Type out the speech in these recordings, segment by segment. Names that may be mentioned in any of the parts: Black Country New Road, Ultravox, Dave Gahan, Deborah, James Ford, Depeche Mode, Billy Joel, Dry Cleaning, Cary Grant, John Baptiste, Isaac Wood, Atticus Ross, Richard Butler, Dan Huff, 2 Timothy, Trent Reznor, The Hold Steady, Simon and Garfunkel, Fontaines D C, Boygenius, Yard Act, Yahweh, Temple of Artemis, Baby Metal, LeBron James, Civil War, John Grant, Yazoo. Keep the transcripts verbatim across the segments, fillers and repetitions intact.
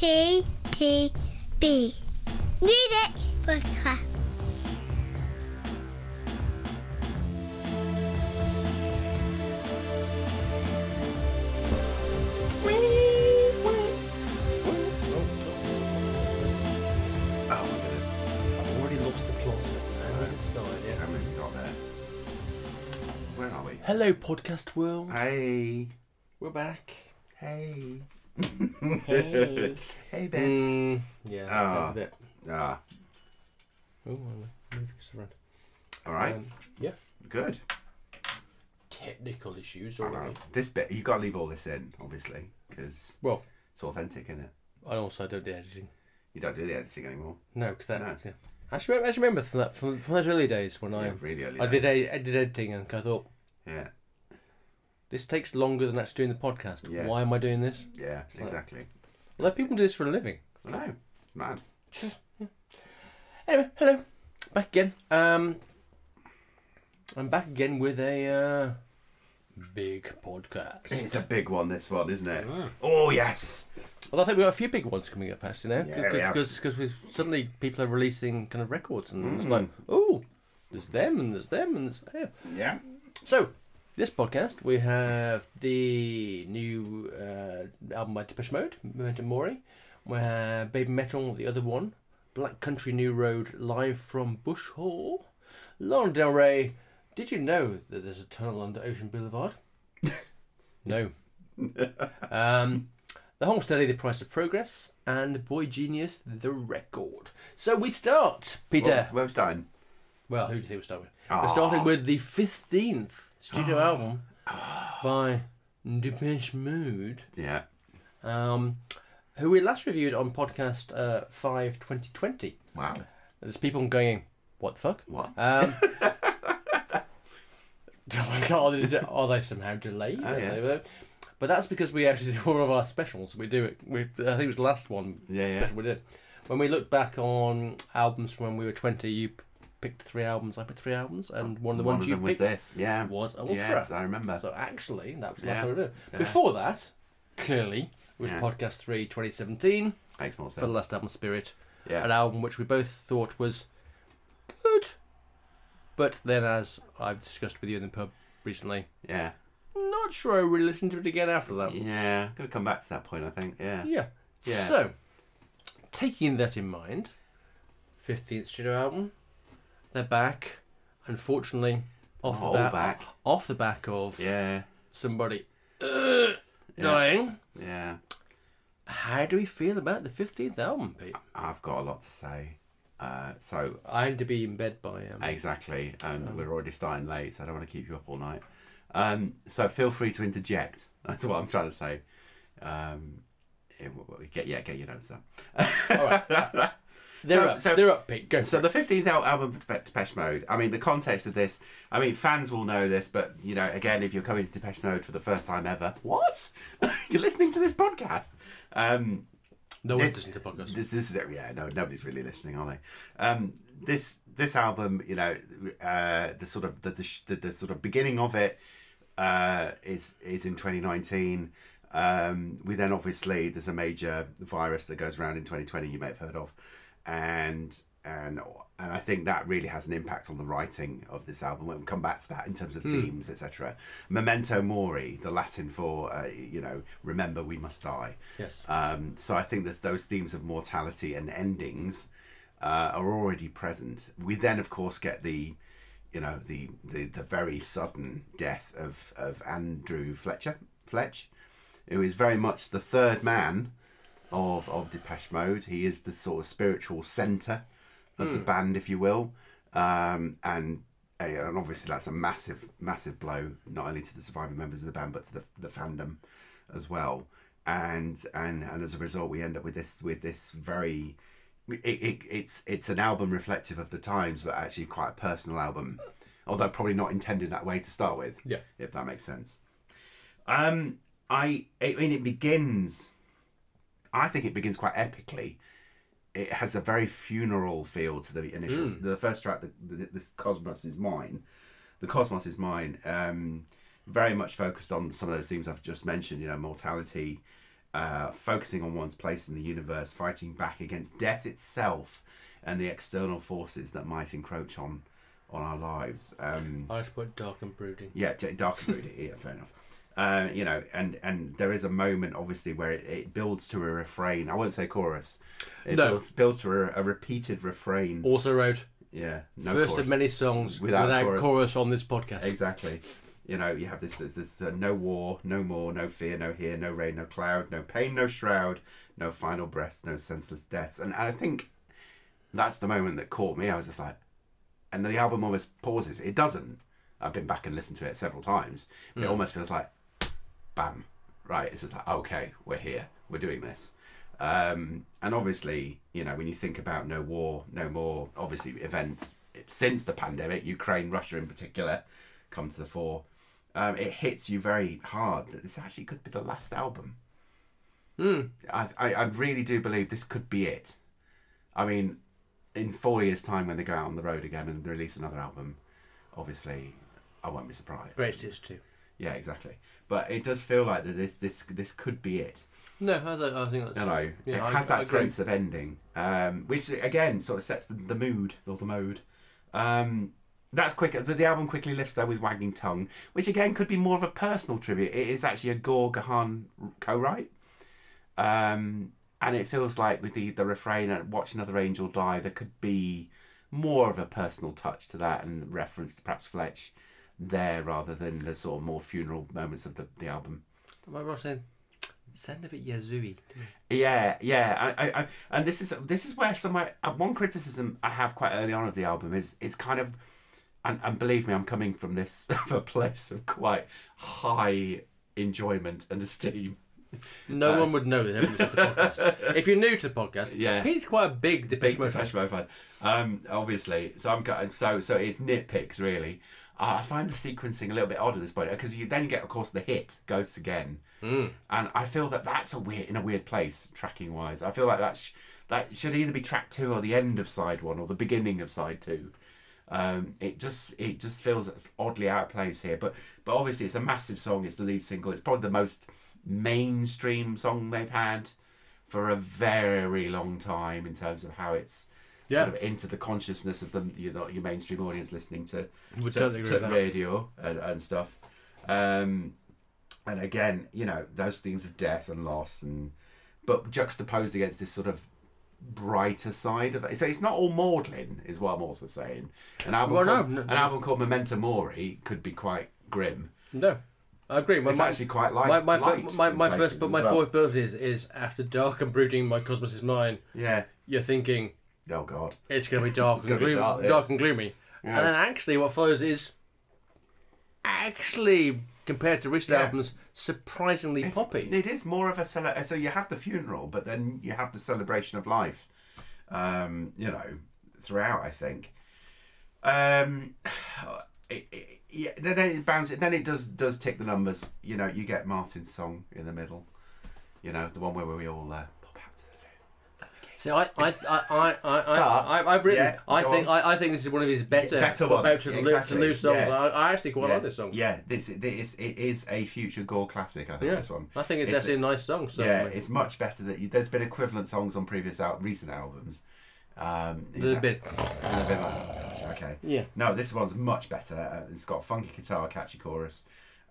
T T B Music Podcast. Hello, podcast world. Hey. We're back. Hey. Hey. Hey, Babs. Mm, yeah, that uh, sounds a bit... Ah. Uh, oh, I'll move this around. All right. Um, yeah. Good. Technical issues. All right. This bit, you got to leave all this in, obviously, because well, it's authentic, isn't it? And also, I don't do editing. You don't do the editing anymore? No, because that... No. Yeah. I just remember, I just remember from, that, from, from those early days when yeah, I... really early I days. Did, I did editing and I thought... Yeah. This takes longer than actually doing the podcast. Yes. Why am I doing this? Yeah, it's exactly. Like, well, let people do this for a living. I know. It's mad. Just, yeah. Anyway, hello. Back again. Um, I'm back again with a uh, big podcast. It's a big one, this one, isn't it? Yeah. Oh, yes. Well, I think we've got a few big ones coming up, actually, now. Because yeah, we've suddenly people are releasing kind of records, and mm. it's like, oh, there's them, and there's them, and there's them. Yeah. So, this podcast, we have the new uh, album by Depeche Mode, Memento Mori. We have Baby Metal, the other one. Black Country New Road, Live from Bush Hall. Lana Del Rey, Did You Know That There's a Tunnel Under Ocean Boulevard? No. um, The Hold Steady, The Price of Progress. And Boygenius, The Record. So we start, Peter. Where are we starting? Well, who do you think we're starting with? Aww. We're starting with the fifteenth studio Aww. album Aww. by Depeche Mode. Yeah. Um, who we last reviewed on podcast uh, five twenty twenty. Wow. There's people going, what the fuck? What? Um, are, they, are they somehow delayed? Oh, yeah. But that's because we actually did one of our specials. We do it. We, I think it was the last one yeah, special yeah. we did. When we look back on albums from when we were twenty, you... picked three albums, I picked three albums, and one of the one ones of you picked was, this. Yeah. was Ultra. Yes, I remember. So actually, that was the last yeah. time we did. Yeah. Before that, clearly, was yeah. podcast three, twenty seventeen. Makes more sense. For the last album, Spirit. Yeah. An album which we both thought was good, but then as I've discussed with you in the pub recently, yeah, not sure I really listened to it again after that. Yeah, I'm going to come back to that point, I think. Yeah. Yeah. yeah. So, taking that in mind, fifteenth studio album, they're back, unfortunately, off oh, the back, back, off the back of yeah. somebody uh, yeah. dying. Yeah. How do we feel about the fifteenth album, Pete? I've got a lot to say. Uh, so I'm to be in bed by him. Um, exactly, and um, we're already starting late, so I don't want to keep you up all night. Um, so feel free to interject. That's what I'm trying to say. Um, get yeah, get your notes up. All right. They're, so, up. So, They're up, Pete. Go. So the fifteenth album, Depeche Mode. I mean, the context of this, I mean, fans will know this, but, you know, again, if you're coming to Depeche Mode for the first time ever, what? You're listening to this podcast. Um, no one's listening to the podcast. This, this is it. Yeah, no, nobody's really listening, are they? Um, this this album, you know, uh, the sort of the, the the sort of beginning of it uh, is is in twenty nineteen. Um, we then obviously there's a major virus that goes around in twenty twenty. You may have heard of. And and and I think that really has an impact on the writing of this album. We'll come back to that in terms of mm. themes, et cetera. Memento Mori, the Latin for uh, you know, remember we must die. Yes. Um, so I think that those themes of mortality and endings uh, are already present. We then, of course, get the you know the the, the very sudden death of of Andrew Fletcher, Fletch, who is very much the third man of of Depeche Mode. He is the sort of spiritual centre of mm. the band, if you will, um, and and obviously that's a massive massive blow not only to the surviving members of the band but to the the fandom as well. And and and as a result, we end up with this with this very it, it it's it's an album reflective of the times, but actually quite a personal album, although probably not intended that way to start with. Yeah, if that makes sense. Um, I I mean it begins. I think it begins quite epically. It has a very funeral feel to the initial, mm. the first track, the, the, this Cosmos Is Mine. The Cosmos Is Mine, um, very much focused on some of those themes I've just mentioned, you know, mortality, uh, focusing on one's place in the universe, fighting back against death itself and the external forces that might encroach on on our lives. Um, I just put dark and brooding. Yeah, dark and brooding. Yeah, fair enough. Uh, you know, and, and there is a moment, obviously, where it, it builds to a refrain. I won't say chorus. It no. builds, builds to a, a repeated refrain. Also wrote... Yeah, no First chorus. Of many songs without, without chorus. chorus on this podcast. Exactly. You know, you have this, this, this uh, no war, no more, no fear, no here, no rain, no cloud, no pain, no shroud, no final breaths, no senseless deaths. And, and I think that's the moment that caught me. I was just like, and the album almost pauses. It doesn't. I've been back and listened to it several times. But mm. It almost feels like, bam, right. It's just like, okay, we're here. We're doing this. Um, and obviously, you know, when you think about no war, no more, obviously events since the pandemic, Ukraine, Russia in particular, come to the fore. Um, it hits you very hard that this actually could be the last album. Mm. I, I, I really do believe this could be it. I mean, in four years' time, when they go out on the road again and release another album, obviously, I won't be surprised. Greatest hits too. Yeah, exactly. But it does feel like that this this this could be it. No, I, I think that's... No, no. Yeah, it has I, that I sense of ending, um, which, again, sort of sets the, the mood, or the mode. Um, that's quick. The album quickly lifts, though, with Wagging Tongue, which, again, could be more of a personal tribute. It is actually a Gore Gahan co-write. Um, and it feels like, with the, the refrain, and Watch Another Angel Die, there could be more of a personal touch to that and reference to perhaps Fletch there, rather than the sort of more funeral moments of the, the album. Am I right saying... Sound a bit Yazoo-y to me. Yeah, yeah, I, I, I, and this is this is where somewhere one criticism I have quite early on of the album is is kind of, and, and believe me, I'm coming from this a place of quite high enjoyment and esteem. No uh, one would know this episode of the podcast. If you're new to the podcast, yeah, he's quite a big Depeche Mode fan. Um, obviously, so I'm so so it's nitpicks really. I find the sequencing a little bit odd at this point because you then get, of course, the hit Ghosts again, mm. and I feel that that's a weird in a weird place tracking wise. I feel like that sh- that should either be track two or the end of side one or the beginning of side two. Um, it just it just feels oddly out of place here. But but obviously it's a massive song. It's the lead single. It's probably the most mainstream song they've had for a very long time in terms of how it's. Yeah. Sort of into the consciousness of the your, your mainstream audience listening to, to, totally to radio and, and stuff. Um, and again, you know, those themes of death and loss, and but juxtaposed against this sort of brighter side of it. So it's not all maudlin, is what I'm also saying. An album, well, called, no, no, an album called Memento Mori could be quite grim. No, I agree. Well, it's my, actually quite light. My, my, light my, my, my first, but my well. fourth birthday is, is after dark and brooding, my cosmos is mine. Yeah. You're thinking... Oh God! It's going to be dark and gloomy. Dark, dark and gloomy, yeah. And then actually, what follows is actually compared to recent yeah. albums, surprisingly it's, poppy. It is more of a cele- so you have the funeral, but then you have the celebration of life. Um, you know, throughout, I think. Um, it, it, yeah. Then it bounces. Then it does does tick the numbers. You know, you get Martin's song in the middle. You know, the one where we all. Uh, So I I I I I I've written yeah, I think I, I think this is one of his better better, ones. better to, exactly. to lose songs. Yeah. I, I actually quite yeah. like this song. Yeah, this this it is a future Gore classic. I think yeah. this one. I think it's, it's actually a nice song. So yeah, it's much better that you, there's been equivalent songs on previous out al- recent albums. Um, a little bit, a little bit like oh, gosh, okay. Yeah. No, this one's much better. It's got a funky guitar, catchy chorus.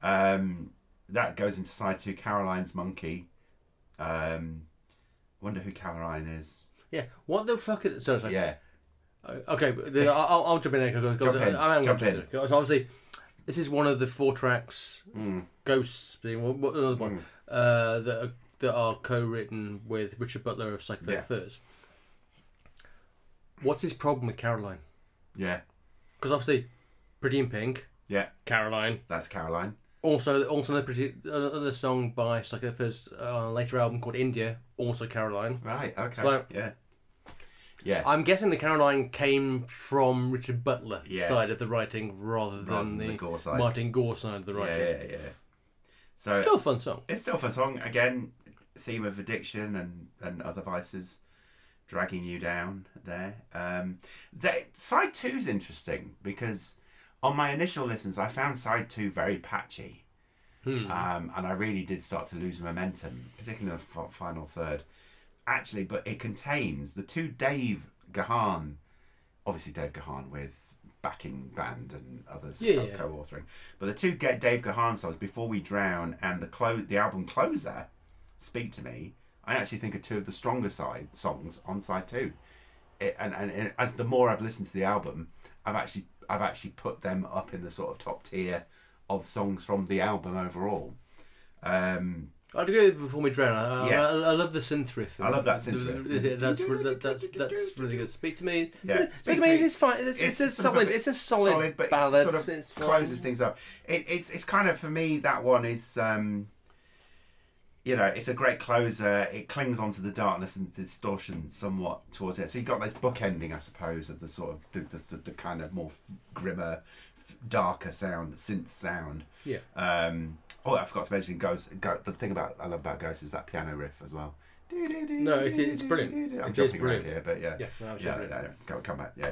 Um, that goes into side two. Caroline's Monkey. Um. Wonder who Caroline is. Yeah, what the fuck is... Sorry, sorry. Yeah. Okay, I'll, I'll jump in there. Go, go, jump in. I, I jump in. So obviously, this is one of the four tracks, mm. Ghosts, being another one, mm. uh, that, are, that are co-written with Richard Butler of Psychedelic yeah. Furs. What's his problem with Caroline? Yeah. Because obviously, Pretty in Pink. Yeah. Caroline. That's Caroline. Also, also another, pretty, another song by Psychedelic Furs on a later album called India, also Caroline. Right, okay, so, yeah. Yes. I'm guessing the Caroline came from Richard Butler yes. side of the writing rather than, rather than the, the Gore side. Martin Gore side of the writing. Yeah, yeah, yeah. So, still a fun song. It's still a fun song. Again, theme of addiction and, and other vices dragging you down there. Um, they, side two's interesting because... On my initial listens, I found side two very patchy. Mm. Um, and I really did start to lose momentum, particularly in the f- final third. Actually, but it contains the two Dave Gahan, obviously Dave Gahan with backing band and others yeah, co- yeah. co-authoring, but the two Dave Gahan songs, Before We Drown and the clo- the album closer, Speak to Me, I actually think are two of the stronger side songs on side two. It, and, and and as the more I've listened to the album, I've actually I've actually put them up in the sort of top tier of songs from the album overall. Um, I'd agree with Before We Drown. I, yeah. I, I love the synth riff. I love that synth riff. That's that, that's that's really good. Speak to Me. Yeah. Speak, Speak to Me. It's fine. It's, it's, it's a solid. A bit, it's a solid, solid but ballad. It sort of it's closes things up. It, it's it's kind of for me that one is. Um, You know, it's a great closer. It clings onto the darkness and distortion somewhat towards it. So you've got this bookending, I suppose, of the sort of the, the, the kind of more f- grimmer, f- darker sound, synth sound. Yeah. Um, oh, I forgot to mention Ghost. Go, the thing about I love about Ghost is that piano riff as well. No, it, it's brilliant. I'm it jumping around here, but yeah, yeah, no, yeah, yeah come, come back. Yeah,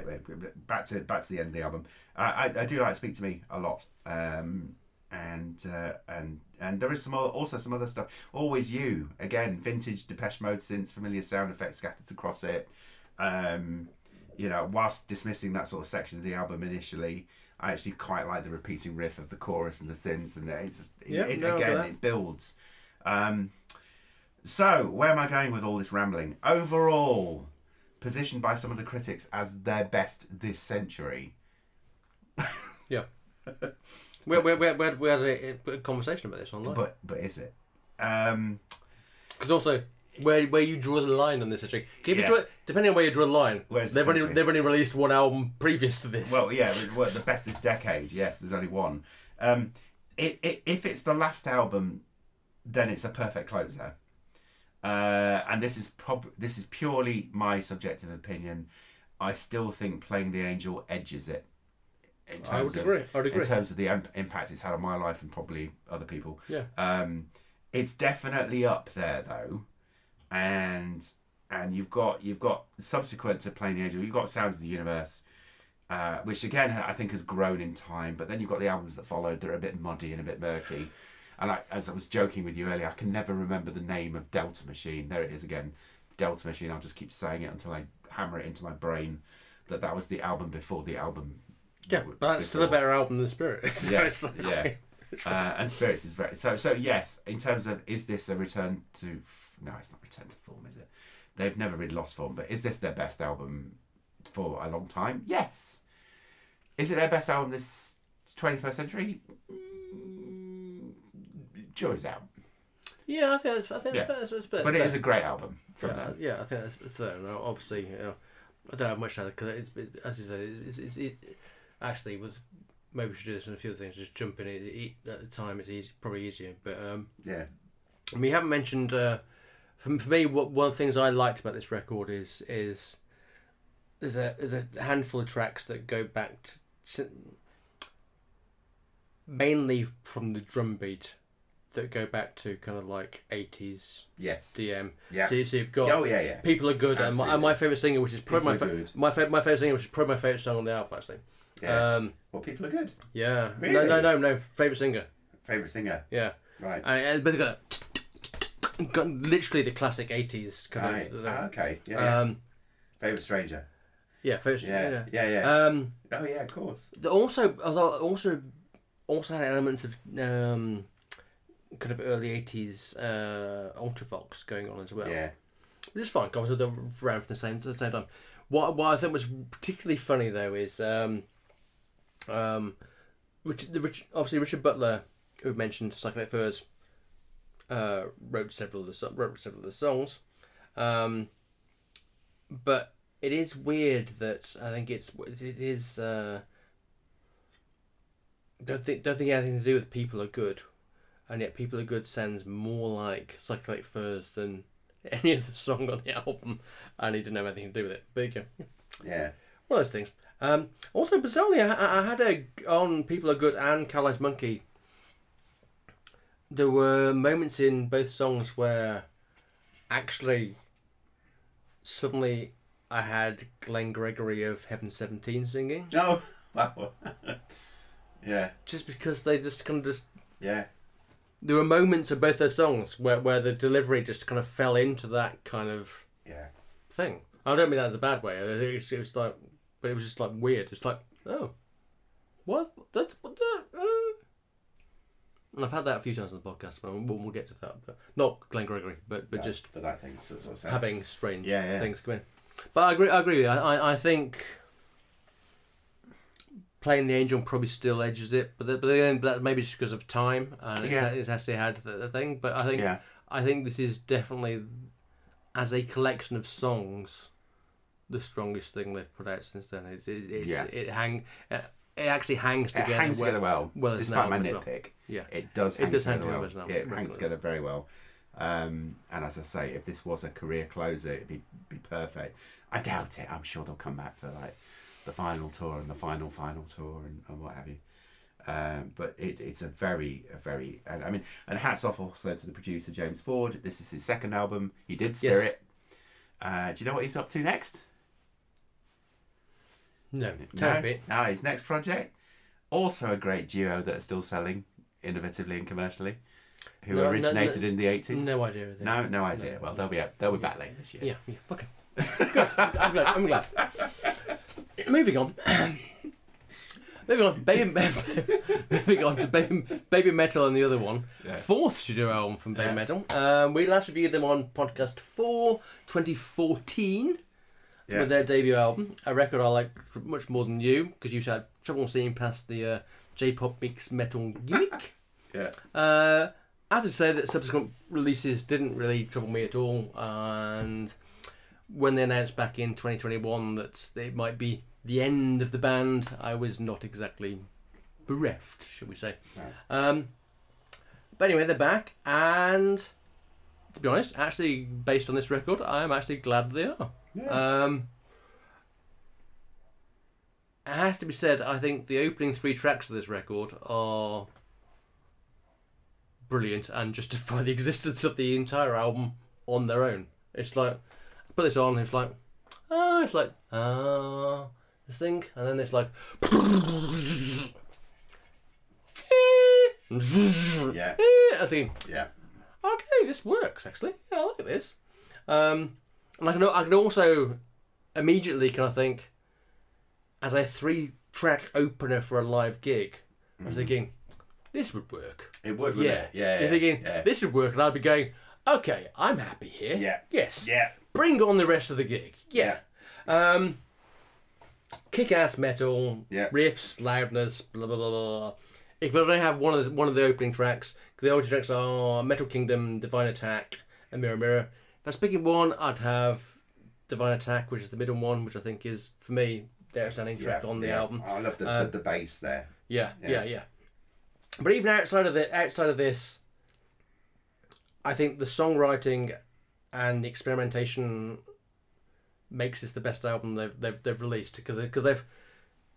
back to back to the end of the album. I I, I do like Speak to Me a lot. Um, and uh, and and there is some other, also some other stuff. Always You, again, vintage Depeche Mode synths, familiar sound effects scattered across it. Um, you know, whilst dismissing that sort of section of the album initially, I actually quite like the repeating riff of the chorus and the synths, and it's yeah, it, no, again it builds. Um, so where am I going with all this rambling? Overall, positioned by some of the critics as their best this century. Yeah. We we we we had a conversation about this online. But but is it? Because um, also where where you draw the line on this, actually, if yeah. you draw, depending on where you draw the line, Where's they've the only they've only released one album previous to this. Well, yeah, well, the best this decade. Yes, there's only one. Um, it, it, if it's the last album, then it's a perfect closer. Uh, and this is prob- this is purely my subjective opinion. I still think Playing the Angel edges it. In terms I would agree. Of, I would agree. In terms of the imp- impact it's had on my life and probably other people. Yeah. Um, it's definitely up there though, and and you've got you've got subsequent to Playing the Angel, you've got Sounds of the Universe, uh, which again I think has grown in time. But then you've got the albums that followed that are a bit muddy and a bit murky. And I, as I was joking with you earlier, I can never remember the name of Delta Machine. There it is again, Delta Machine. I'll just keep saying it until I hammer it into my brain that that was the album before the album. Yeah, but that's before. Still a better album than Spirits. Yeah, so like, yeah. Uh, and Spirits is very... So, so yes, in terms of, is this a return to... No, it's not return to form, is it? They've never really lost form, but is this their best album for a long time? Yes. Is it their best album this twenty-first century? Mm, jury's out. Yeah, I think that's, I think yeah. that's, that's fair. But it is a great album from yeah, them. Yeah, I think that's fair. Now, obviously, you know, I don't have much to add, because it, as you say, it's... it's, it's it, Actually, was maybe we should do this and a few other things. Just jump in it, it, at the time. It's easy, probably easier. But um, yeah, and we haven't mentioned. Uh, for, for me, what, one of the things I liked about this record is is there's a there's a handful of tracks that go back to, mainly from the drum beat that go back to kind of like eighties. Yes. D M. Yeah. So, so you've got. Oh yeah, yeah. People Are Good, and my, and my favorite singer, which is probably my fa- my fa- my favorite singer, which is probably my favorite song on the album, actually. Yeah. Um, well, People Are Good. Yeah. Really? No, no, no, no. Favorite singer. Favorite singer. Yeah. Right. And but they've got, a, got literally the classic eighties kind right. of. Ah, okay. Yeah. Um, yeah. Favorite stranger. Yeah. Favorite stranger. Yeah. Yeah. Yeah. yeah. Um, oh yeah, of course. Also, although also, also had elements of um, kind of early eighties uh, Ultravox going on as well. Yeah. Which is fine. Because they're around for the same the same time. What what I think was particularly funny though is. Um, Um, Richard, the Richard, obviously Richard Butler, who mentioned Psychedelic Furs, uh, wrote several of the wrote several of the songs, um, but it is weird that I think it's it is uh, don't think don't think it has anything to do with People Are Good, and yet People Are Good sounds more like Psychedelic Furs than any other song on the album, and he didn't have anything to do with it. But yeah, yeah, one of those things. Um, also, bizarrely, I, I had a on People Are Good and Callous Monkey. There were moments in both songs where, actually, suddenly I had Glenn Gregory of Heaven Seventeen singing. Oh, wow! Yeah. Just because they just kind of just yeah there were moments of both their songs where, where the delivery just kind of fell into that kind of yeah thing. I don't mean that as a bad way. It was, it was like, but it was just like weird. It's like, oh, what? That's what that. Uh. And I've had that a few times on the podcast, but we'll, we'll get to that. But not Glenn Gregory, but but no, just but that thing sort of having strange yeah, yeah. things come in. But I agree. I agree with you. I, I, I think Playing the Angel probably still edges it, but the, but then that maybe just because of time and it's, yeah. it's actually had the, the thing. But I think yeah. I think this is definitely, as a collection of songs, the strongest thing they've put out since then. It's, it it's, yeah. it hang it actually hangs together. It hangs together well. well Despite my nitpick, well. yeah, it does. Hang it does hang together well. well. It hangs together very well. Um, and as I say, if this was a career closer, it'd be be perfect. I doubt it. I'm sure they'll come back for like the final tour and the final final tour and, and what have you. Um, but it, it's a very a very uh, I mean, and hats off also to the producer James Ford. This is his second album. He did Spirit. Yes. Uh, do you know what he's up to next? No, no, no. His next project, also a great duo that are still selling innovatively and commercially, who no, originated no, no, in the eighties. No idea. No, no idea. No, well, no. they'll be up, they'll be back later this year. Yeah, yeah. Okay. Good. I'm glad. I'm glad. Moving on. Moving on, baby, moving on to baby, baby Metal and the other one. Yeah. Fourth studio album from Baby yeah. Metal. Um, we last reviewed them on podcast four, twenty fourteen, yeah. with their debut album. A record I like much more than you, because you've had trouble seeing past the uh, J-pop mix metal gimmick. yeah. Uh, I have to say that subsequent releases didn't really trouble me at all, and when they announced back in twenty twenty-one that it might be the end of the band, I was not exactly bereft, should we say. No. Um, but anyway, they're back, and to be honest, actually, based on this record, I'm actually glad they are. Yeah. Um, it has to be said, I think the opening three tracks of this record are brilliant and justify the existence of the entire album on their own. It's like, put this on, it's like, ah, oh, it's like, ah, oh, this thing, and then it's like, yeah, I think, yeah, okay, this works actually. Yeah, I like this. Um, and I can, I can also immediately kind of think, as a three-track opener for a live gig, I was mm. thinking, this would work. It would, wouldn't yeah. it? Yeah. You're yeah, thinking yeah. this would work, and I'd be going, okay, I'm happy here. Yeah. Yes. Yeah. Bring on the rest of the gig. Yeah. yeah. Um, kick-ass metal, yeah. riffs, loudness, blah blah blah blah. If I don't have one of the, one of the opening tracks, because the opening tracks are Metal Kingdom, Divine Attack, and Mirror Mirror. If I was picking one, I'd have Divine Attack, which is the middle one, which I think is for me the outstanding track yeah, on the yeah. album. Oh, I love the, uh, the the bass there. Yeah. Yeah. Yeah. yeah. But even outside of the outside of this, I think the songwriting and the experimentation makes this the best album they've they've they've released, because because they've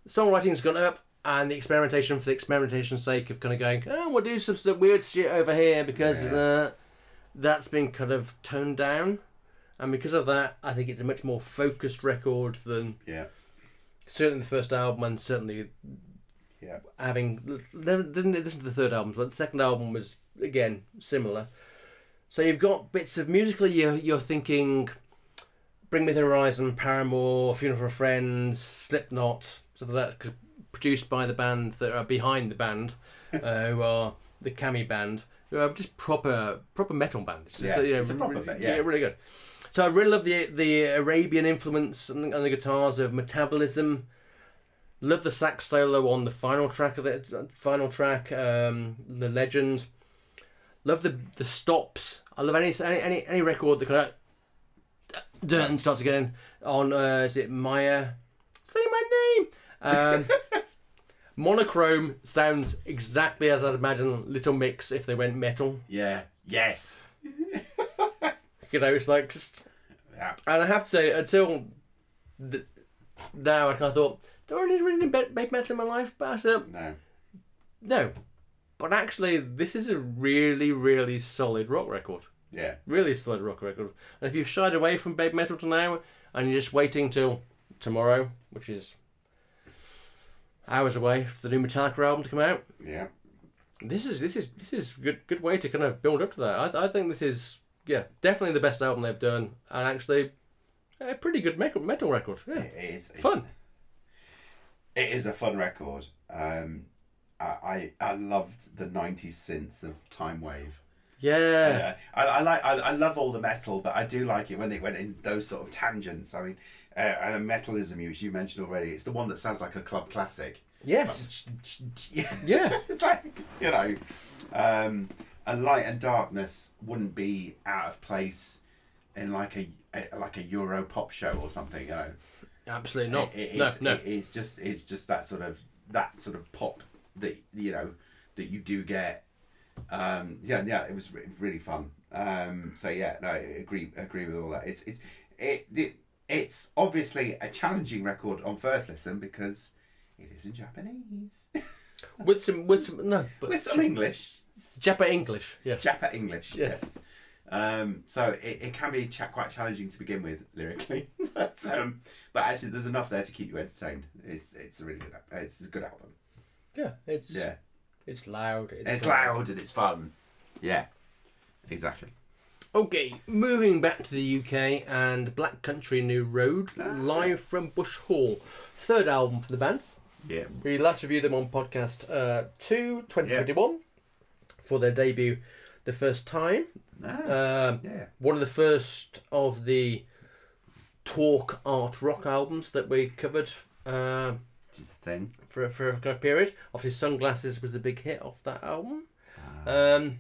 songwriting's gone up and the experimentation for the experimentation's sake of kind of going, oh, we'll do some sort of weird shit over here, because yeah. uh, that's been kind of toned down, and because of that, I think it's a much more focused record than yeah certainly the first album, and certainly. Yeah, having didn't listen to the third album, but the second album was again similar. So you've got bits of musically you're, you're thinking, Bring Me the Horizon, Paramore, Funeral for a Friend, Slipknot, stuff like that, produced by the band that are behind the band, uh, who are the Kami band, who are just proper proper metal band. It's just, yeah, you know, it's a proper really, yeah. yeah, really good. So I really love the the Arabian influence and the, and the guitars of Metabolism. Love the sax solo on the final track of the final track, um, The Legend. Love the the stops. I love any any any record that kind of uh, starts again on. Uh, is it Maya? Say my name. Um, monochrome sounds exactly as I'd imagine Little Mix if they went metal. Yeah. Yes. You know, it's like just. Yeah. And I have to say, until the, now, I kind of thought, do I really need to make metal in my life? But I said, no. No. But actually, this is a really, really solid rock record. Yeah. Really solid rock record. And if you've shied away from Baby Metal to now, and you're just waiting till tomorrow, which is hours away for the new Metallica album to come out. Yeah. This is this is this is good good way to kind of build up to that. I th- I think this is yeah definitely the best album they've done, and actually a pretty good me- metal record. Yeah, it is fun. It is a fun record. Um, I I, I loved the nineties synths of Time Wave. Yeah, uh, I, I like I, I love all the metal, but I do like it when it went in those sort of tangents. I mean, uh, and metalism, as you mentioned already, it's the one that sounds like a club classic. Yes. Yeah, yeah. It's like, you know, um, a light and darkness wouldn't be out of place in like a, a like a Euro pop show or something. You know, absolutely not. It, it, no, it's, no. It, it's just it's just that sort of that sort of pop that you know that you do get. Um, yeah, yeah, it was re- really fun. Um, so yeah, no, I agree, agree with all that. It's it's it, it it's obviously a challenging record on first listen because it is in Japanese. with some, with some, no, but with some Jap- English, Japa English, yes, Japa English, yes. yes. Um, so it, it can be ch- quite challenging to begin with lyrically, but um, but actually there's enough there to keep you entertained. It's it's a really good, it's a good album. Yeah, it's yeah. It's loud. It's, it's loud and it's fun. Yeah, exactly. Okay, moving back to the U K and Black Country New Road, ah. live from Bush Hall. Third album for the band. Yeah. We last reviewed them on podcast uh, two, twenty twenty-one, yeah. for their debut the first time. Ah. Um, yeah. One of the first of the talk art rock albums that we covered. Uh, thing for for a period. Obviously, Sunglasses was the big hit off that album. Uh, um,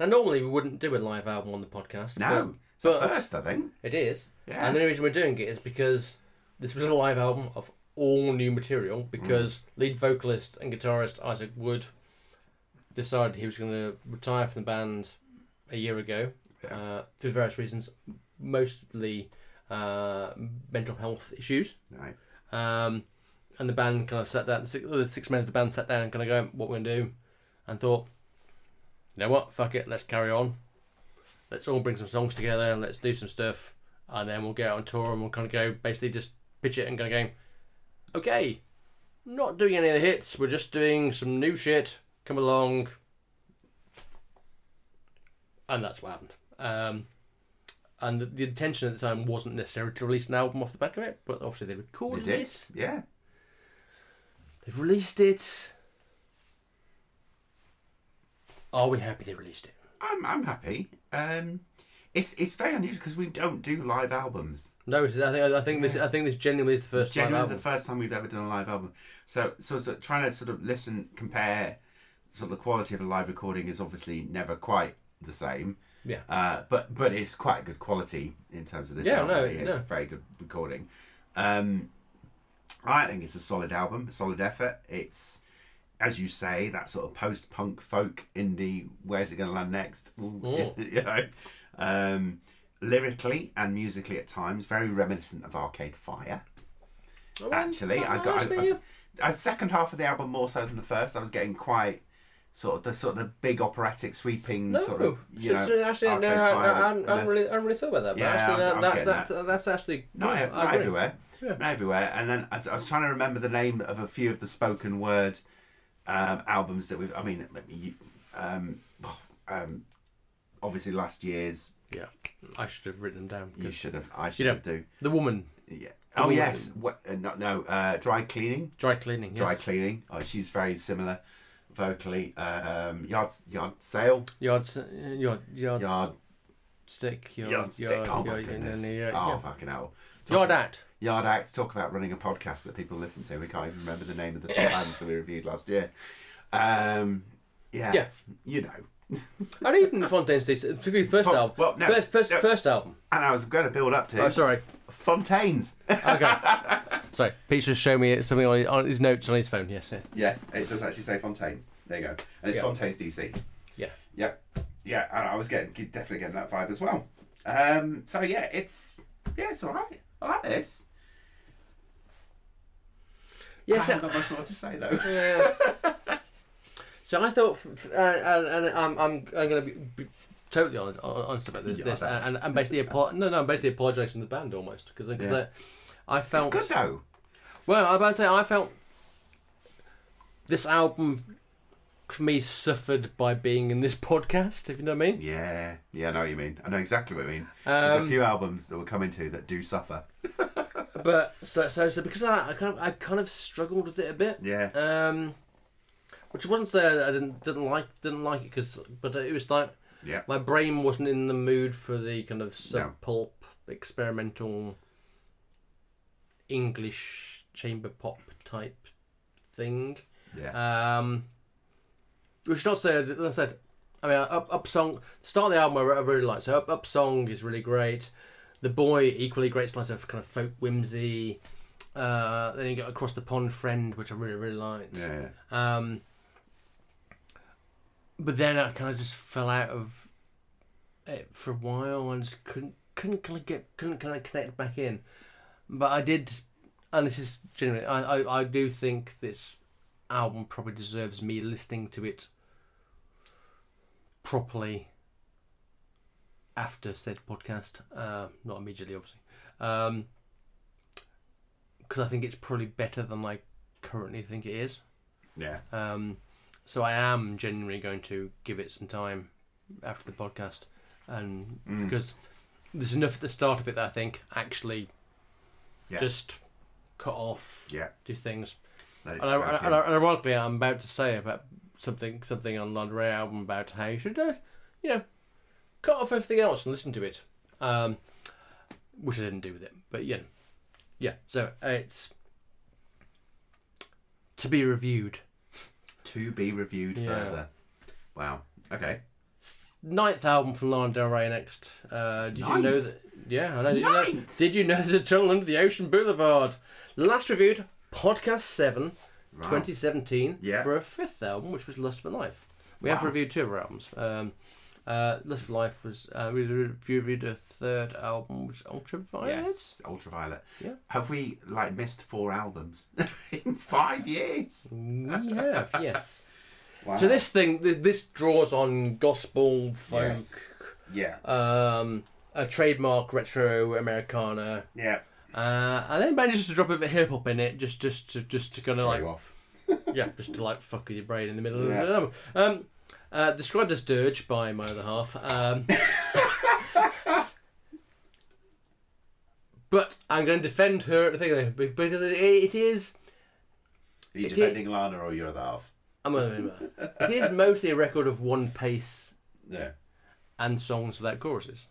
now, normally we wouldn't do a live album on the podcast. No, but, it's but first, I think it is. Yeah. And the only reason we're doing it is because this was a live album of all new material. Because mm. lead vocalist and guitarist Isaac Wood decided he was going to retire from the band a year ago yeah. uh, through various reasons, mostly uh, mental health issues. Right. Um, And the band kind of sat down, the six, the six members of the band sat down and kind of go, what we're going to do? And thought, you know what, fuck it, let's carry on. Let's all bring some songs together and let's do some stuff. And then we'll get out on tour and we'll kind of go, basically just pitch it and kind of go, okay, not doing any of the hits, we're just doing some new shit, come along. And that's what happened. Um, and the, the intention at the time wasn't necessarily to release an album off the back of it, but obviously they recorded they did. it. Yeah. They've released it. Are we happy they released it? I'm I'm happy. Um, it's it's very unusual because we don't do live albums. No, I think I think yeah. this I think this genuinely is the first genuinely live album. the first time we've ever done a live album. So, so so trying to sort of listen, compare, sort of the quality of a live recording is obviously never quite the same. Yeah. Uh, but but it's quite good quality in terms of this. Yeah, album. no, it's no. a very good recording. Um. I think it's a solid album, a solid effort. It's, as you say, that sort of post-punk, folk, indie, where's it going to land next? Ooh, oh. you know, um, lyrically and musically at times, very reminiscent of Arcade Fire. Oh, Actually, I got I, I, I, I second half of the album more so than the first. I was getting quite sort of the sort of the big operatic sweeping no. sort of you so, know. So actually, Arcade no, Fire I, I, I, I really, I really thought about that. But yeah, actually, I was, that, I was that, that's, that. that's actually not, yeah, not everywhere. Yeah. Everywhere, and then I was trying to remember the name of a few of the spoken word um, albums that we've. I mean, um, um, obviously last year's. Yeah, I should have written them down. You should have. I should you know, have do the woman. Yeah. The oh woman. yes. What? Uh, no. no uh, dry cleaning. Dry cleaning. Yes. Dry cleaning. Oh, she's very similar vocally. Uh, um, yard yard sale. Yard yard yard. Yard stick. Yard, yard stick. Yard, oh my yard, goodness. The, uh, oh yeah. fucking hell. Yard Act. Yard Act, talk about running a podcast that people listen to. We can't even remember the name of the top bands that we reviewed last year. Um, yeah, yeah, you know. And even Fontaines D C, first album. Well, no, first, first, no. first album. And I was going to build up to. Oh, sorry. Fontaines. Okay. Sorry, Pete's just showed me something on his, on his notes on his phone. Yes. Yeah. Yes, it does actually say Fontaines. There you go. And it's yeah. Fontaines D C. Yeah. Yep. Yeah. yeah, and I was getting definitely getting that vibe as well. Um, so yeah, it's yeah, it's all right. I like this. Yes, I haven't got much more to say though. Yeah. So I thought, uh, and, and I'm I'm I'm going to be, be totally honest, honest about this, yeah, this and and basically apo- no no I'm basically apologising to the band almost because yeah. I, I felt it's good though. Well, I about to say I felt this album for me suffered by being in this podcast, if you know what I mean. Yeah, yeah, I know what you mean. I know exactly what you mean. There's um, a few albums that we'll come into that do suffer. But so so so because I, I kind of I kind of struggled with it a bit. Yeah. Um, which I wasn't saying I didn't didn't like didn't like it, cause, but it was like yeah. my brain wasn't in the mood for the kind of sub pulp no. experimental English chamber pop type thing. Yeah. Um, which not say that I said. I mean, up up song start of the album I really liked. So up up song is really great. The Boy, equally great slice of kind of folk whimsy. Uh, then you got Across the Pond Friend, which I really, really liked. Yeah. Um, but then I kind of just fell out of it for a while and just couldn't, couldn't kind of get, couldn't kind of connect back in. But I did, and this is genuinely, I, I, I do think this album probably deserves me listening to it properly after said podcast, uh, not immediately obviously, because um, I think it's probably better than I currently think it is. Yeah. Um, so I am genuinely going to give it some time after the podcast, and mm. because there's enough at the start of it that I think actually yeah. just cut off, yeah. do things. And, I, I, and ironically, I'm about to say about something something on Lana Del Rey album about how you should have, you know, cut off everything else and listen to it, um, which I didn't do with it. But yeah, yeah. So uh, it's to be reviewed. To be reviewed yeah. further. Wow. Okay. Ninth album from Lana Del Rey next. Uh, did Ninth? you know that? Yeah, I know. Did Ninth? you know? Did you know the Tunnel Under the Ocean Boulevard? Last reviewed podcast seven, wow. twenty seventeen yeah. for a fifth album, which was Lust for Life. We wow. have reviewed two of our albums. Um, Uh, Lust for Life was uh, we reviewed a third album, which is Ultraviolet. Yes, Ultraviolet. Yeah. Have we like missed four albums in five years? We have, yes. Wow. So this thing, this draws on gospel, folk, yes. yeah, um, a trademark retro Americana, yeah, uh, and then manages to drop a bit of hip hop in it, just just to just to kind of like, off. yeah, just to like fuck with your brain in the middle yeah. of the album. Um, Uh, described as dirge by my other half, um, but I'm going to defend her because it is. Are you defending is, Lana or your other half? I'm not. It is mostly a record of one pace, yeah, and songs without choruses.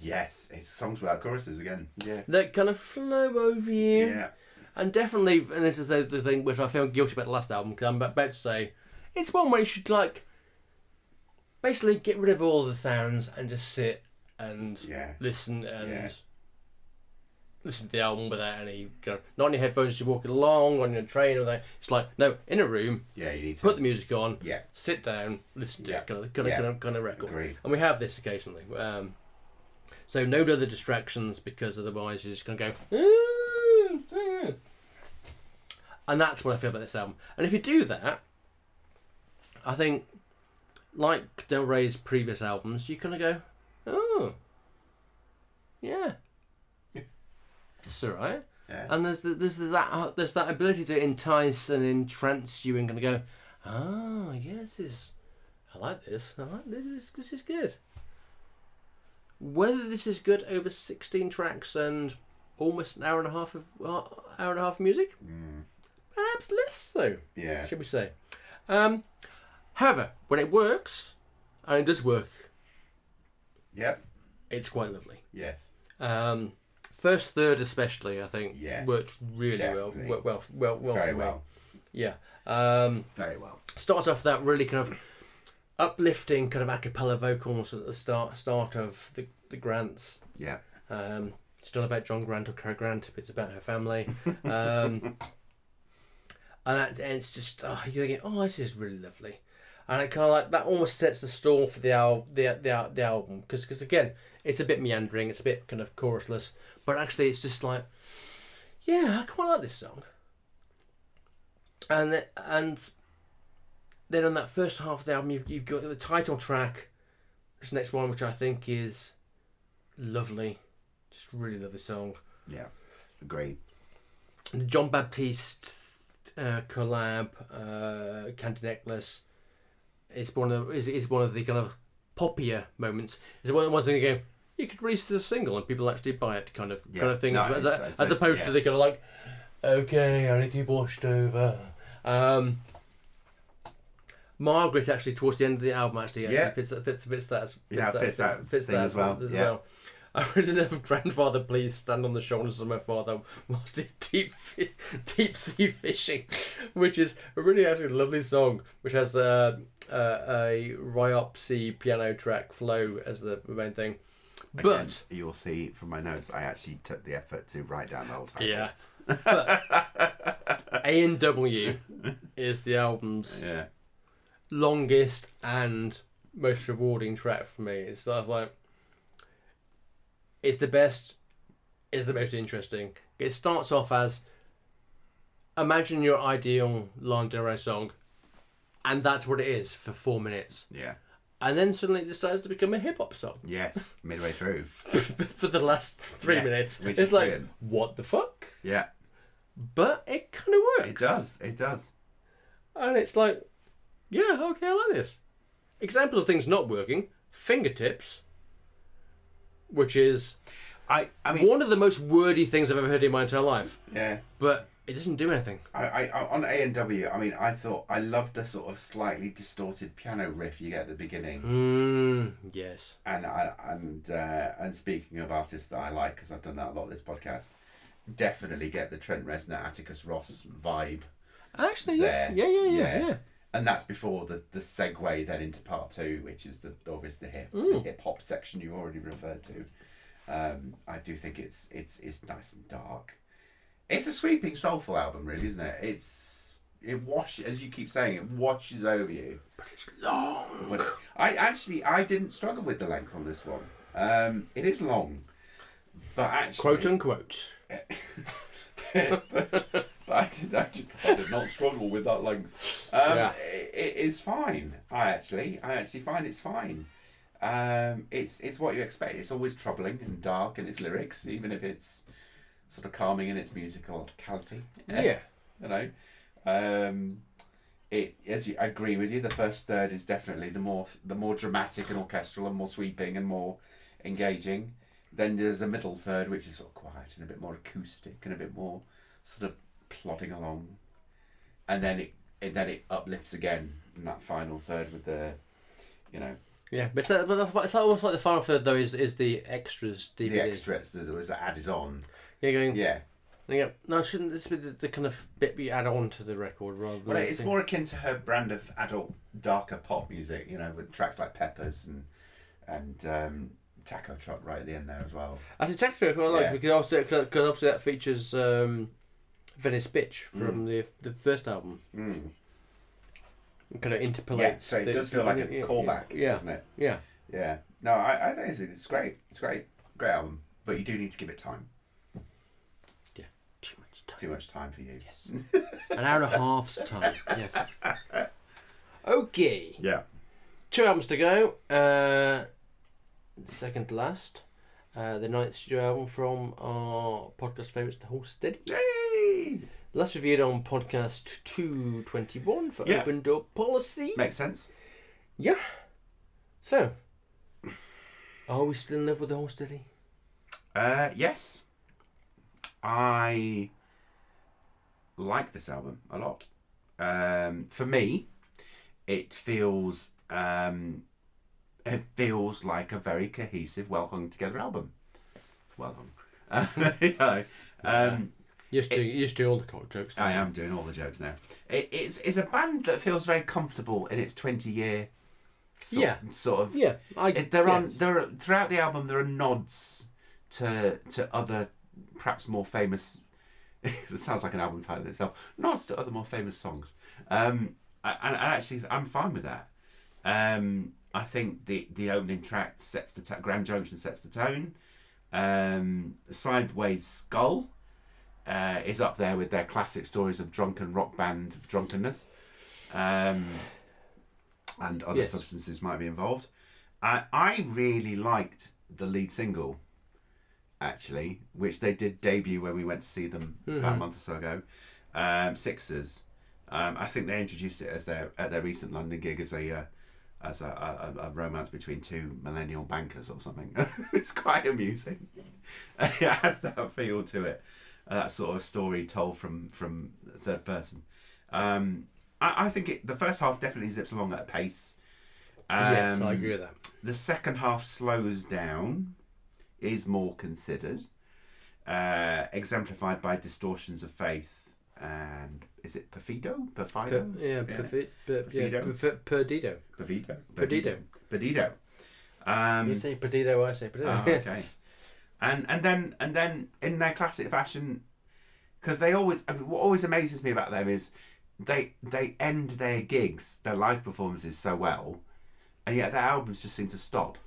Yes, it's songs without choruses again. Yeah, that kind of flow over you. Yeah, and definitely, and this is the thing which I feel guilty about the last album because I'm about to say it's one where you should like. Basically, get rid of all the sounds and just sit and yeah. listen and yeah. listen to the album without any, you know, not on your headphones. You're walking along on your train or that. It's like no, in a room. Yeah, you need to put the music on. Yeah, sit down, listen to yeah. it, kind of, kind, yeah. of, kind, of, kind of record. Agreed. And we have this occasionally. Um, so no other distractions because otherwise you're just gonna go. Ooh, ooh. And that's what I feel about this album. And if you do that, I think. Like Del Rey's previous albums, you kind of go, oh, yeah, that's all right. Yeah. And there's the, there's that there's that ability to entice and entrance you and kind of go, oh, yeah, this is, I like this. I like this. This is, this is good. Whether this is good over sixteen tracks and almost an hour and a half of uh, hour and a half of music, mm. perhaps less so. Yeah, should we say? Um. However, when it works, and it does work, yep, it's quite lovely. Yes. Um, first third especially, I think, yes, worked really definitely. well. Well, well, well, very well. Yeah. Um, very well. Starts off that really kind of uplifting kind of a cappella vocals at the start start of the the Grants. Yeah. Um, it's not about John Grant or Cary Grant, but it's about her family. Um, and, that, and it's just oh, you're thinking, oh, this is really lovely. And it kind of like that almost sets the stall for the al- the the the album because because again it's a bit meandering, it's a bit kind of chorusless, but actually it's just like, yeah, I quite like this song. And then, and then on that first half of the album, you've you've got the title track, this next one, which I think is lovely, just really lovely song. Yeah, agreed. John Baptiste uh, collab, uh, Candy Necklace. it's one of the, is is one of the kind of poppier moments. It's one of the go, you could release this single and people actually buy it, kind of yeah. kind of thing, no, as, as, as opposed yeah. to the kind of like, okay, I need to be washed over. Um, Margaret actually towards the end of the album actually, actually yeah. fits, fits, fits that fits yeah, that fits that fits that as well. As yeah. well. I really love Grandfather Please Stand on the Shoulders of My Father Whilst in deep, deep Sea Fishing, which is a really actually lovely song, which has a, a, a Ryopsy piano track flow as the main thing. Again, but you'll see from my notes, I actually took the effort to write down the whole title. Yeah. But A and W is the album's yeah. longest and most rewarding track for me. It's like... It's the best, it's the most interesting. It starts off as, imagine your ideal Lana Del Rey song, and that's what it is for four minutes. Yeah. And then suddenly it decides to become a hip-hop song. Yes, midway through. For the last three yeah, minutes. Which it's is like, brilliant. What the fuck? Yeah. But it kind of works. It does, it does. And it's like, yeah, okay, I like this. Examples of things not working, Fingertips... Which is, I, I mean, one of the most wordy things I've ever heard in my entire life. Yeah, but it doesn't do anything. I, I, I on A and W, I mean, I thought I loved the sort of slightly distorted piano riff you get at the beginning. Mm, yes. And I, and uh, and speaking of artists that I like, because I've done that a lot of this podcast, definitely get the Trent Reznor, Atticus Ross vibe. Actually, yeah, yeah, yeah, yeah, yeah, yeah. And that's before the, the segue then into part two, which is the obviously the hip mm. the hip hop section you already referred to. Um, I do think it's it's it's nice and dark. It's a sweeping soulful album, really, isn't it? It's it wash as you keep saying it washes over you. But it's long. But I actually I didn't struggle with the length on this one. Um, it is long, but actually quote unquote. but, but I did, I did, I did not struggle with that length. Um, yeah. it, it's fine. I actually, I actually find it's fine. Um, it's it's what you expect. It's always troubling and dark in its lyrics, even if it's sort of calming in its musicality. Yeah, you know. Um, it as you, I agree with you. The first third is definitely the more the more dramatic and orchestral and more sweeping and more engaging. Then there's a middle third, which is sort of quiet and a bit more acoustic and a bit more sort of plodding along. And then it, it then it uplifts again in that final third with the, you know. Yeah, but it's, that, but that's, it's almost like the final third, though, is, is the extras D V D. The extras, is added on. Yeah, going... Yeah. Yeah. No, shouldn't this be the, the kind of bit we add on to the record rather than... Well, it's anything. More akin to her brand of adult, darker pop music, you know, with tracks like Peppers and... and um, Taco Truck right at the end there as well. That's a Taco Truck I like yeah. because obviously, cause obviously that features um, Venice Bitch from mm. the the first album. Mm. Kind of interpolates. Yeah, so it the, does feel like a yeah, callback, yeah. doesn't it? Yeah. Yeah. No, I, I think it's, it's great. It's great. Great album. But you do need to give it time. Yeah. Too much time. Too much time for you. Yes. An hour and a half's time. Yes. Okay. Yeah. Two albums to go. Uh... Second to last, uh, the ninth studio album from our podcast favourites, The Hold Steady. Yay! Last reviewed on podcast two twenty-one for yeah. Open Door Policy. Makes sense. Yeah. So, are we still in love with The Hold Steady? Uh, yes. I like this album a lot. Um, for me, it feels... Um, It feels like a very cohesive, well hung together album. Well hung. Um, you know, um, you're, just it, doing, you're just doing all the cock jokes now. I am doing all the jokes now. It, it's it's a band that feels very comfortable in its twenty year. Sort, yeah. Sort of. Yeah. I, it, there yeah. are there are, throughout the album there are nods to to other perhaps more famous. It sounds like an album title in itself. Nods to other more famous songs. Um, and I, I actually I'm fine with that. Um. I think the, the opening track sets the t- Grand Junction sets the tone. Um, Sideways Skull uh, is up there with their classic stories of drunken rock band drunkenness, um, and other yes. substances might be involved. I I really liked the lead single, actually, which they did debut when we went to see them mm-hmm. about a month or so ago. Um, Sixers. Um, I think they introduced it as their at their recent London gig as a uh, as a, a, a romance between two millennial bankers or something. It's quite amusing. And it has that feel to it, uh, that sort of story told from from third person. Um, I, I think it, the first half definitely zips along at a pace. Um, yes, I agree with that. The second half slows down, is more considered, uh, exemplified by distortions of faith and... Is it perfido? Perfido? Per, yeah, perfi- per, perfido. Yeah, perf- perdido. Perfido. Perdido. Perdido. Um, you say perdido, I say perdido. Oh, okay. and and then and then in their classic fashion, because they always, I mean, what always amazes me about them is they they end their gigs, their live performances so well, and yet their albums just seem to stop,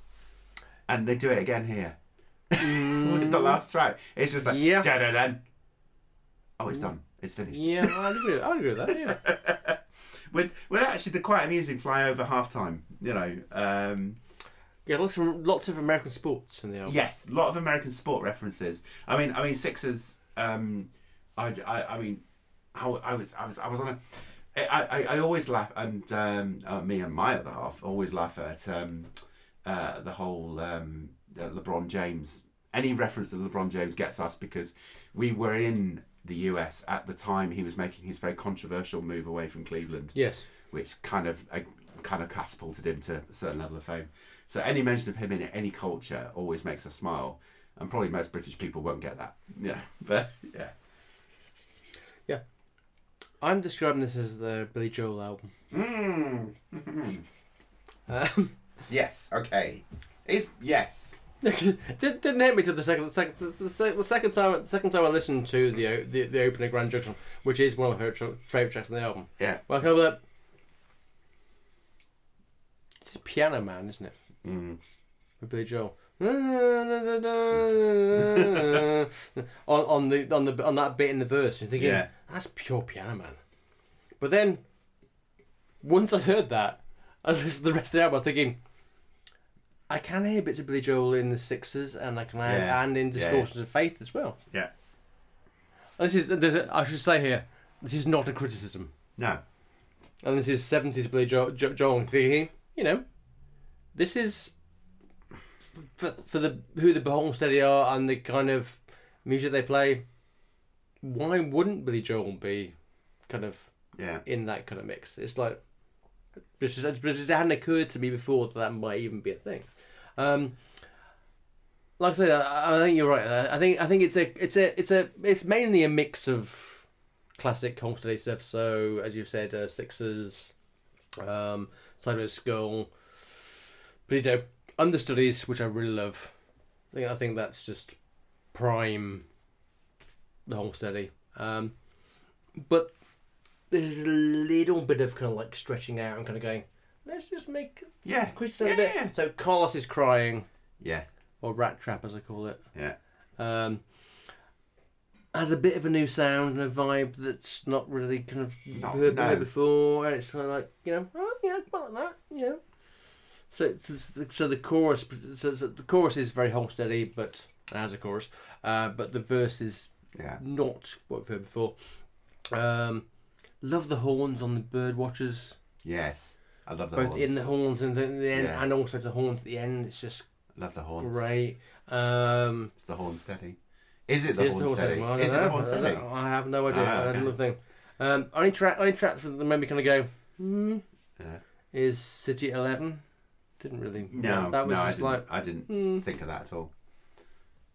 and they do it again here mm. with the last track. It's just like yeah. da da da. Oh, it's done. It's finished. Yeah, I agree. I agree with that. Yeah, with with actually the quite amusing flyover halftime. You know, um, yeah, lots of lots of American sports in the album. Yes, a lot of American sport references. I mean, I mean, Sixers. Um, I, I, I mean, I, I was I was I was on a. I, I, I always laugh, and um, uh, me and my other half always laugh at um, uh, the whole um, uh, LeBron James. Any reference to LeBron James gets us because we were in the U S at the time he was making his very controversial move away from Cleveland. Yes, which kind of uh, kind of catapulted him to a certain level of fame. So any mention of him in any culture always makes us smile, and probably most British people won't get that. Yeah, but yeah, yeah. I'm describing this as the Billy Joel album. Mm. um. Yes. Okay. Is yes. Did, didn't hit me till the second, the second, the second time. The second time I listened to the the, the opening Grand Junction, which is one of her tr- favourite tracks on the album. Yeah. Well, over that. It's a Piano Man, isn't it? Mm. With Billy Joel. on on the on the on that bit in the verse, you're thinking yeah. that's pure Piano Man. But then, once I heard that, I listened to the rest of the album. I'm thinking. I can hear bits of Billy Joel in the Sixers, and I can hear, yeah. and in Distortions yeah, yeah. of Faith as well. Yeah. This is I should say here. This is not a criticism. No. And this is seventies Billy Joel. Joel thinking, you know, this is for, for the who the Hold Steady are and the kind of music they play. Why wouldn't Billy Joel be kind of yeah. in that kind of mix? It's like just it hadn't occurred to me before that that might even be a thing. Um, like I said, I, I think you're right. I think I think it's a it's a it's a it's mainly a mix of classic Hold Steady stuff. So as you said, uh, Sixers, um, Sideways Skull, Perdido, understudies, which I really love. I think I think that's just prime the Hold Steady. Um, but there's a little bit of kind of like stretching out and kind of going. Let's just make yeah, Chris yeah, a bit. Yeah. So Carlos is crying, yeah, or Rat Trap as I call it, yeah. Um, has a bit of a new sound and a vibe that's not really kind of not, heard no. before, and it's kind of like you know, oh yeah, quite like that, you know. So so, so the chorus, so, so the chorus is very Hold Steady, but as a chorus, uh, but the verse is yeah. not what we've heard before. Um, love the horns on the Bird Watchers. Yes. I love the Both horns. Both in the horns and the, the end, yeah. and also the horns at the end. It's just I love the horns. Great. Um, it's the Horn Steady. Is it the Horn Steady? Well, is know. it the Horn Steady? I have no idea. Ah, okay. I don't know. Um, only track, only track that made me kind of go, hmm, yeah. is City Eleven. Didn't really. No, that was no, just I like I didn't mm, think of that at all.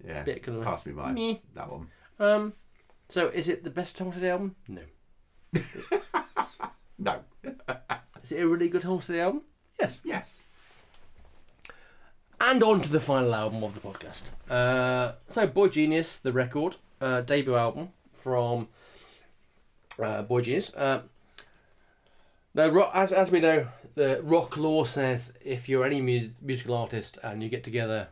Yeah, bit kind of passed me by meh. that one. Um, so is it the best Hold Steady album? No. No. Is it a really good Hold Steady album? Yes. Yes. And on to the final album of the podcast. Uh, so Boygenius, the record, uh, debut album from uh, Boygenius. Uh, now, as, as we know, the rock law says if you're any mu- musical artist and you get together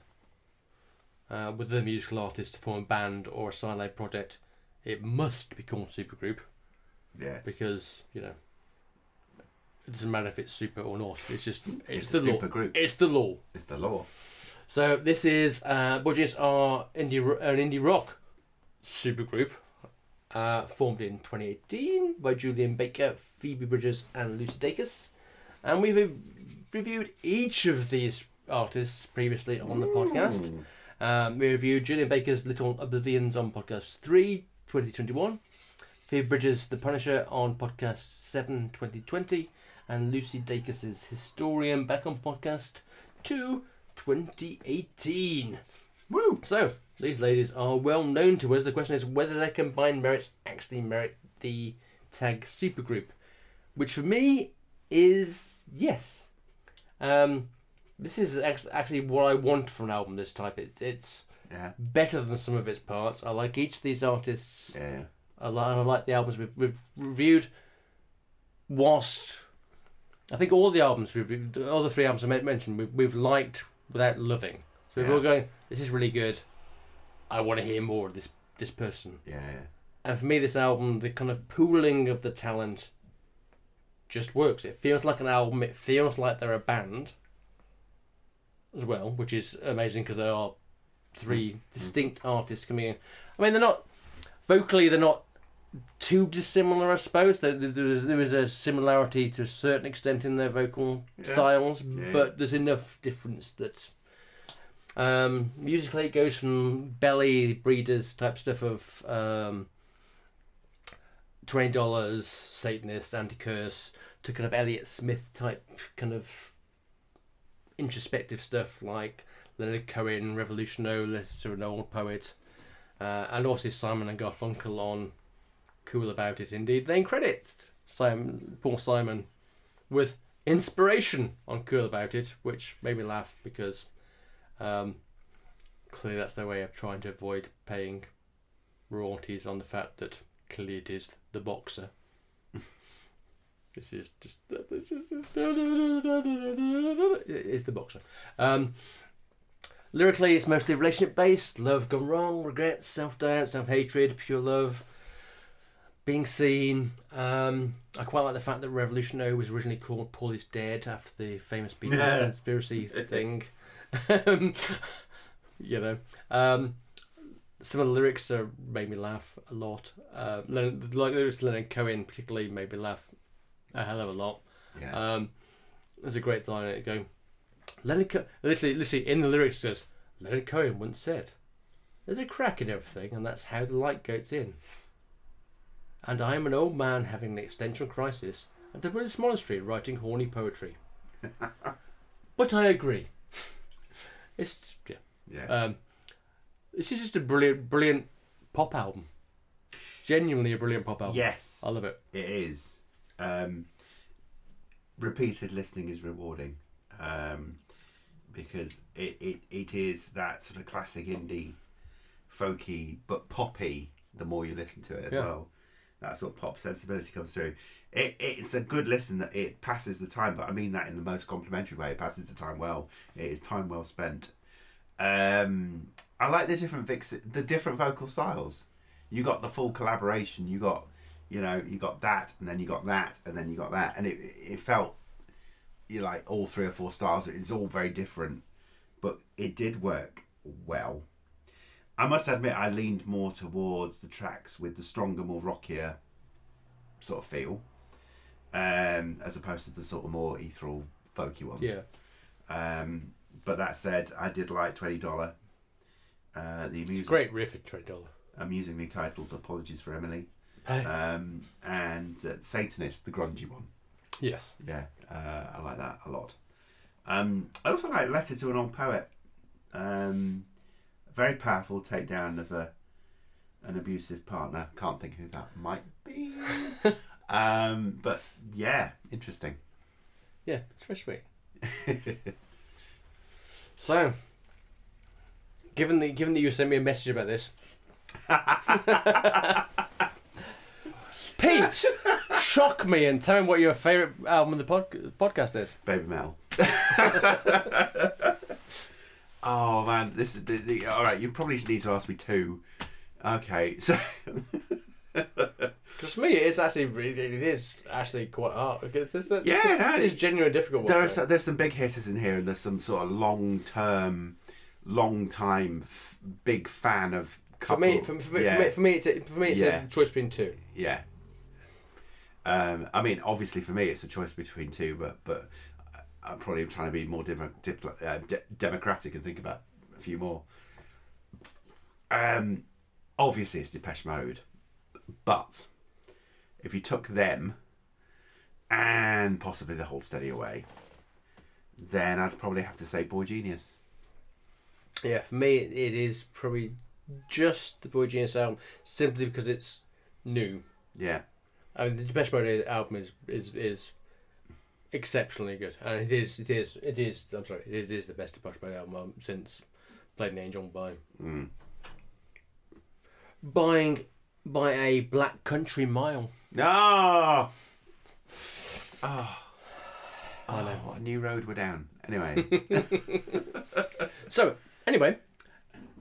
uh, with the musical artist to form a band or a side project, it must be called supergroup. Yes. Because, you know, it doesn't matter if it's super or not. It's just it's, it's the law. Group. It's the law. It's the law. So this is uh, Boygenius are indie an indie rock supergroup uh, formed in twenty eighteen by Julian Baker, Phoebe Bridges, and Lucy Dacus, and we've reviewed each of these artists previously on the Ooh. podcast. Um, we reviewed Julian Baker's Little Oblivions on podcast three, twenty twenty-one, Phoebe Bridges' The Punisher on podcast seven, twenty twenty, and Lucy Dacus' Historian back on podcast two, twenty eighteen. Woo! So, these ladies are well known to us. The question is whether their combined merits actually merit the tag supergroup, which for me is yes. Um, this is actually what I want from an album this type. It's, it's yeah. better than some of its parts. I like each of these artists. Yeah. I like, I like the albums we've, we've reviewed. Whilst I think all the albums we've reviewed, all the three albums I mentioned, we've, we've liked without loving. So we're yeah. all going, this is really good. I want to hear more of this this person. Yeah, yeah. And for me, this album, the kind of pooling of the talent just works. It feels like an album. It feels like they're a band as well, which is amazing because there are three distinct mm. artists coming in. I mean, they're not... Vocally, they're not too dissimilar, I suppose. There, there's, there is a similarity to a certain extent in their vocal yeah. styles, yeah. but there's enough difference that... Um, musically, it goes from belly breeders type stuff of um, twenty dollars, Satanist, anti-curse, to kind of Elliot Smith type kind of introspective stuff like Leonard Cohen, Revolutiono, Letters to an Old Poet, uh, and also Simon and Garfunkel on Cool About It Indeed. They credit Simon, Paul Simon with inspiration on Cool About It, which made me laugh because... Um, clearly that's their way of trying to avoid paying royalties on the fact that clearly it is the boxer. This is just this is just, it is the boxer. Um, lyrically, it's mostly relationship based: love gone wrong, regrets, self doubt, self hatred, pure love, being seen. Um, I quite like the fact that Revolutiono was originally called "Paul Is Dead" after the famous Beatles yeah. conspiracy thing. You know, um, some of the lyrics are, made me laugh a lot. Uh, Leonard, like lyrics to Leonard Cohen particularly made me laugh a hell of a lot. Yeah. Um, there's a great line in it going, Leonard Co- literally, literally in the lyrics it says, Leonard Cohen once said, "There's a crack in everything, and that's how the light gets in. And I am an old man having an existential crisis at the Buddhist monastery writing horny poetry. But I agree." It's yeah. yeah. Um, this is just a brilliant, brilliant pop album. Genuinely a brilliant pop album. Yes, I love it. It is. Um, repeated listening is rewarding, um, because it, it, it is that sort of classic indie, folky but poppy. The more you listen to it as yeah. well, that sort of pop sensibility comes through. It it's a good listen. That it passes the time, but I mean that in the most complimentary way. It passes the time well. It is time well spent. Um, I like the different fix, the different vocal styles. You got the full collaboration. You got, you know, you got that, and then you got that, and then you got that, and it it felt, you know, like all three or four styles. It's all very different, but it did work well. I must admit, I leaned more towards the tracks with the stronger, more rockier sort of feel, um, as opposed to the sort of more ethereal, folky ones. Yeah. Um, but that said, I did like twenty dollars. Uh, the amusing, it's a great riff at twenty dollars. Amusingly titled "Apologies for Emily," um, and uh, "Satanist," the grungy one. Yes. Yeah, uh, I like that a lot. Um, I also like "Letter to an Old Poet." Um, very powerful takedown of a an abusive partner. Can't think who that might be. um, but yeah, interesting. Yeah, it's very sweet. So, given that given that you sent me a message about this, Pete, shock me and tell me what your favourite album in the pod- podcast is. Baby Metal. Oh man, this is the, the all right. You probably need to ask me two. Okay, so because for me, it's actually really, it is actually quite hard. This, this, yeah, this, no, this is genuinely difficult. There are some, there's some big hitters in here, and there's some sort of long term, long time f- big fan of. Couple, for me, for, for, yeah. for me, for me, it's a, for me, it's yeah. a choice between two. Yeah. Um, I mean, obviously, for me, it's a choice between two, but but I'm probably trying to be more demo, diplo, uh, de- democratic and think about a few more. Um, obviously, it's Depeche Mode, but if you took them and possibly the Hold Steady away, then I'd probably have to say Boygenius. Yeah, for me, it is probably just the Boygenius album, simply because it's new. Yeah, I mean the Depeche Mode album is is is exceptionally good, and it is it is it is. I'm sorry, it is, it is the best Depeche Mode album since Blade and Angel by mm. buying by a Black Country Mile. No. Oh. Oh, I know. What a new road we're down. Anyway. So, anyway,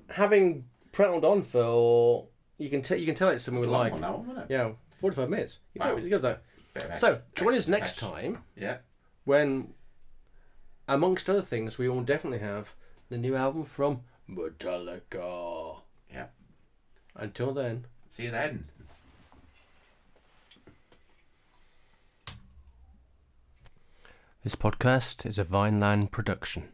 having prattled on for you can tell you can tell it's something we like. One, that one, wasn't it? Yeah, forty-five minutes. You wow. It's good though. So, join us next time. Yeah. When, amongst other things, we will definitely have the new album from Metallica. Yeah. Until then. See you then. This podcast is a Vineland production.